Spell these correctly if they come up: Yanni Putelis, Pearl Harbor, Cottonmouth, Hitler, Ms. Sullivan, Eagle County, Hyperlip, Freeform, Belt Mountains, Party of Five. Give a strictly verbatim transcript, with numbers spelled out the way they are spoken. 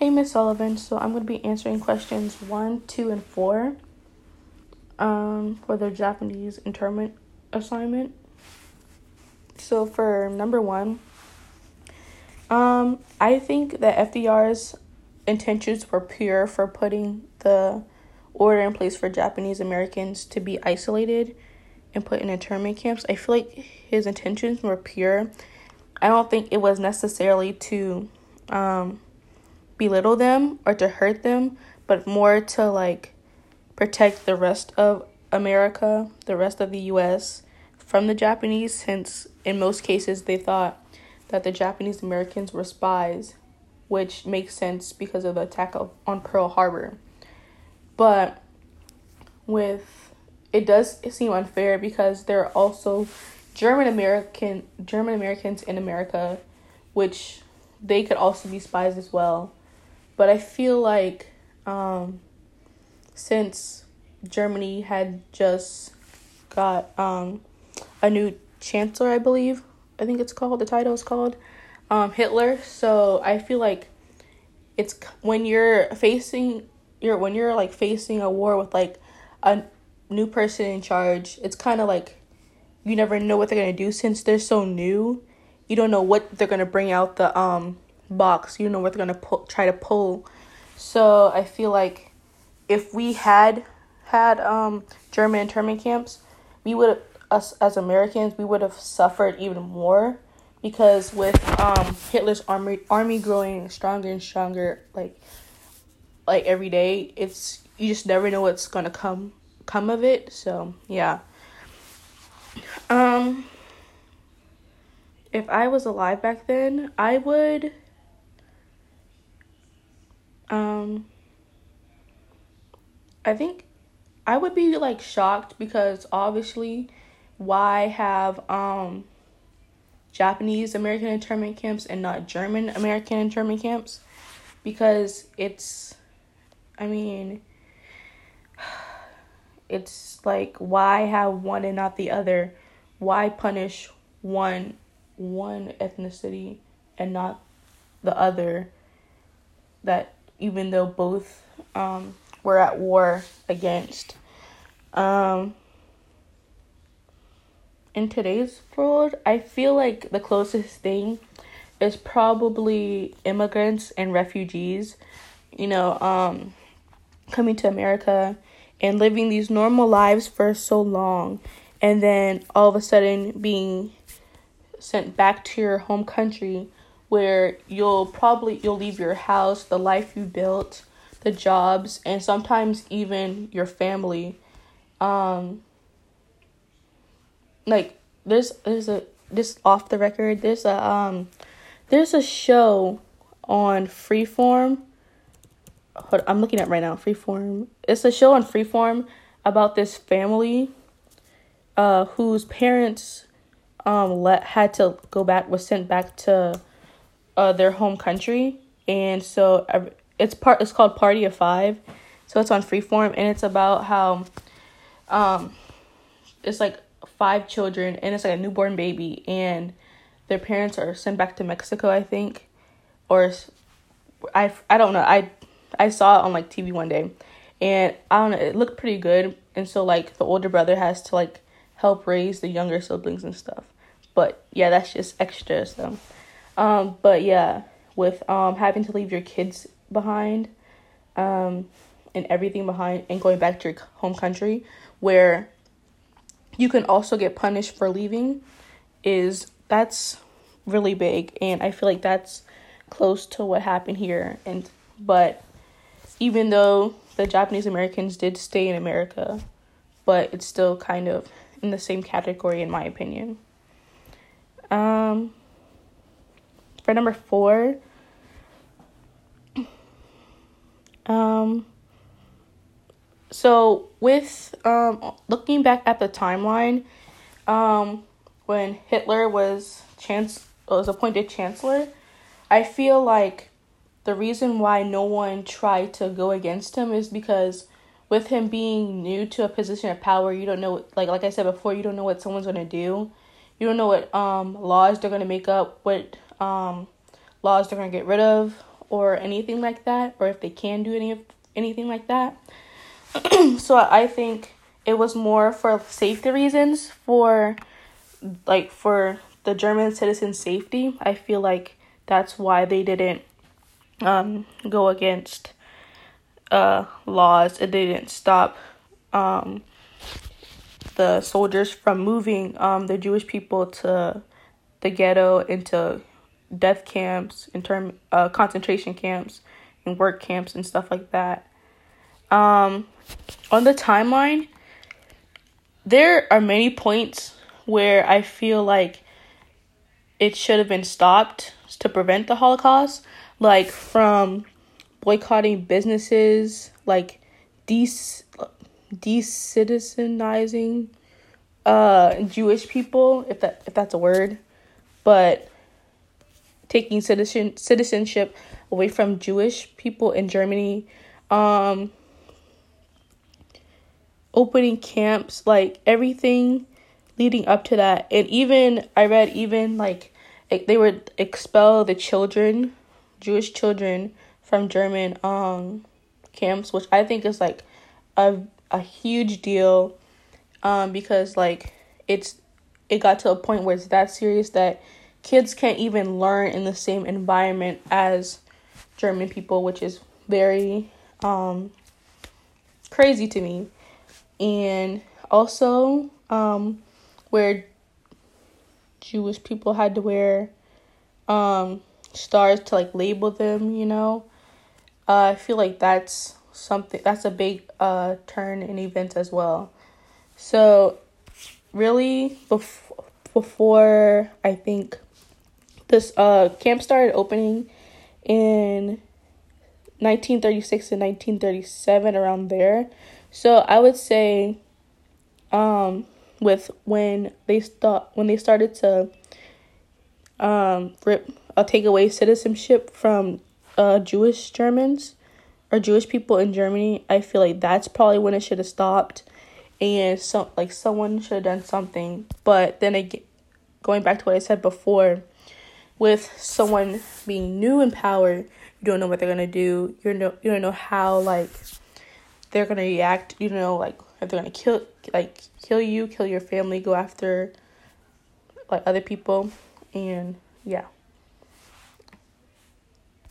Hey, Miz Sullivan. So I'm going to be answering questions one, two, and four um, for the Japanese internment assignment. So for number one, um, I think that F D R's intentions were pure for putting the order in place for Japanese Americans to be isolated and put in internment camps. I feel like his intentions were pure. I don't think it was necessarily to um, belittle them or to hurt them, but more to, like, protect the rest of America, the rest of the U S from the Japanese, since in most cases they thought that the Japanese Americans were spies, which makes sense because of the attack of, on Pearl Harbor. But with it does seem unfair because there are also German American German Americans in America, which they could also be spies as well. But I feel like um, since Germany had just got um, a new chancellor, I believe, I think it's called, the title is called um, Hitler. So I feel like it's when you're facing you're when you're like facing a war with like a new person in charge, it's kind of like you never know what they're going to do since they're so new. You don't know what they're going to bring out the um box. You don't know what they're going to pu- try to pull. So I feel like if we had had um German internment camps, we would, us as Americans, we would have suffered even more because with um Hitler's army army growing stronger and stronger, like like every day, it's, you just never know what's going to come come of it. So yeah. Um, if I was alive back then, I would, um, I think I would be, like, shocked because obviously why have, um, Japanese American internment camps and not German American internment camps? Because it's, I mean, it's like, why have one and not the other? Why punish one one ethnicity and not the other? That even though both um, were at war against. Um, in today's world, I feel like the closest thing is probably immigrants and refugees, you know, um, coming to America and living these normal lives for so long, and then all of a sudden being sent back to your home country where you'll probably, you'll leave your house, the life you built, the jobs, and sometimes even your family. Um, like, there's, there's a, this off the record, there's a, um, there's a show on Freeform. Hold on, I'm looking at right now, Freeform. It's a show on Freeform about this family uh, whose parents um let, had to go back, was sent back to uh, their home country. And so uh, it's part. It's called Party of Five. So it's on Freeform, and it's about how um it's like five children, and it's like a newborn baby, and their parents are sent back to Mexico, I think. Or I, I don't know, I... I saw it on, like, T V one day, and I don't know, it looked pretty good, and so, like, the older brother has to, like, help raise the younger siblings and stuff, but, yeah, that's just extra, so, um, but, yeah, with, um, having to leave your kids behind, um, and everything behind, and going back to your home country, where you can also get punished for leaving, is, that's really big, and I feel like that's close to what happened here, and, but, even though the Japanese Americans did stay in America, but it's still kind of in the same category in my opinion. Um, for number four, um, so with um, looking back at the timeline, um, when Hitler was chance was appointed chancellor, I feel like the reason why no one tried to go against him is because with him being new to a position of power, you don't know, like like I said before, you don't know what someone's going to do. You don't know what um laws they're going to make up, what um laws they're going to get rid of, or anything like that, or if they can do any of anything like that. So I think it was more for safety reasons, for like for the German citizen safety. I feel like that's why they didn't um go against uh laws. It didn't stop um the soldiers from moving um the Jewish people to the ghetto, into death camps, in term uh concentration camps and work camps and stuff like that. Um on the timeline, there are many points where I feel like it should have been stopped to prevent the Holocaust, like from boycotting businesses, like de- de-citizenizing uh, Jewish people, if that if that's a word, but taking citizen citizenship away from Jewish people in Germany, um, opening camps, like everything leading up to that. And even I read even like they would expel the children, Jewish children, from German um camps, which I think is like a a huge deal, um because like it's it got to a point where it's that serious that kids can't even learn in the same environment as German people, which is very um crazy to me. And also um where Jewish people had to wear um stars to like label them, you know. Uh, I feel like that's something, that's a big uh turn in events as well. So really, before, before I think this uh camp started opening in nineteen thirty-six and nineteen thirty-seven, around there. So I would say, um, with when they st- when they started to um rip uh, take away citizenship from uh Jewish Germans or Jewish people in Germany, I feel like that's probably when it should have stopped, and so like someone should have done something. But then again, going back to what I said before, with someone being new in power, you don't know what they're gonna do. You know, you don't know how like they're gonna react. You know, like if they're gonna kill, like kill you, kill your family, go after like other people, and yeah.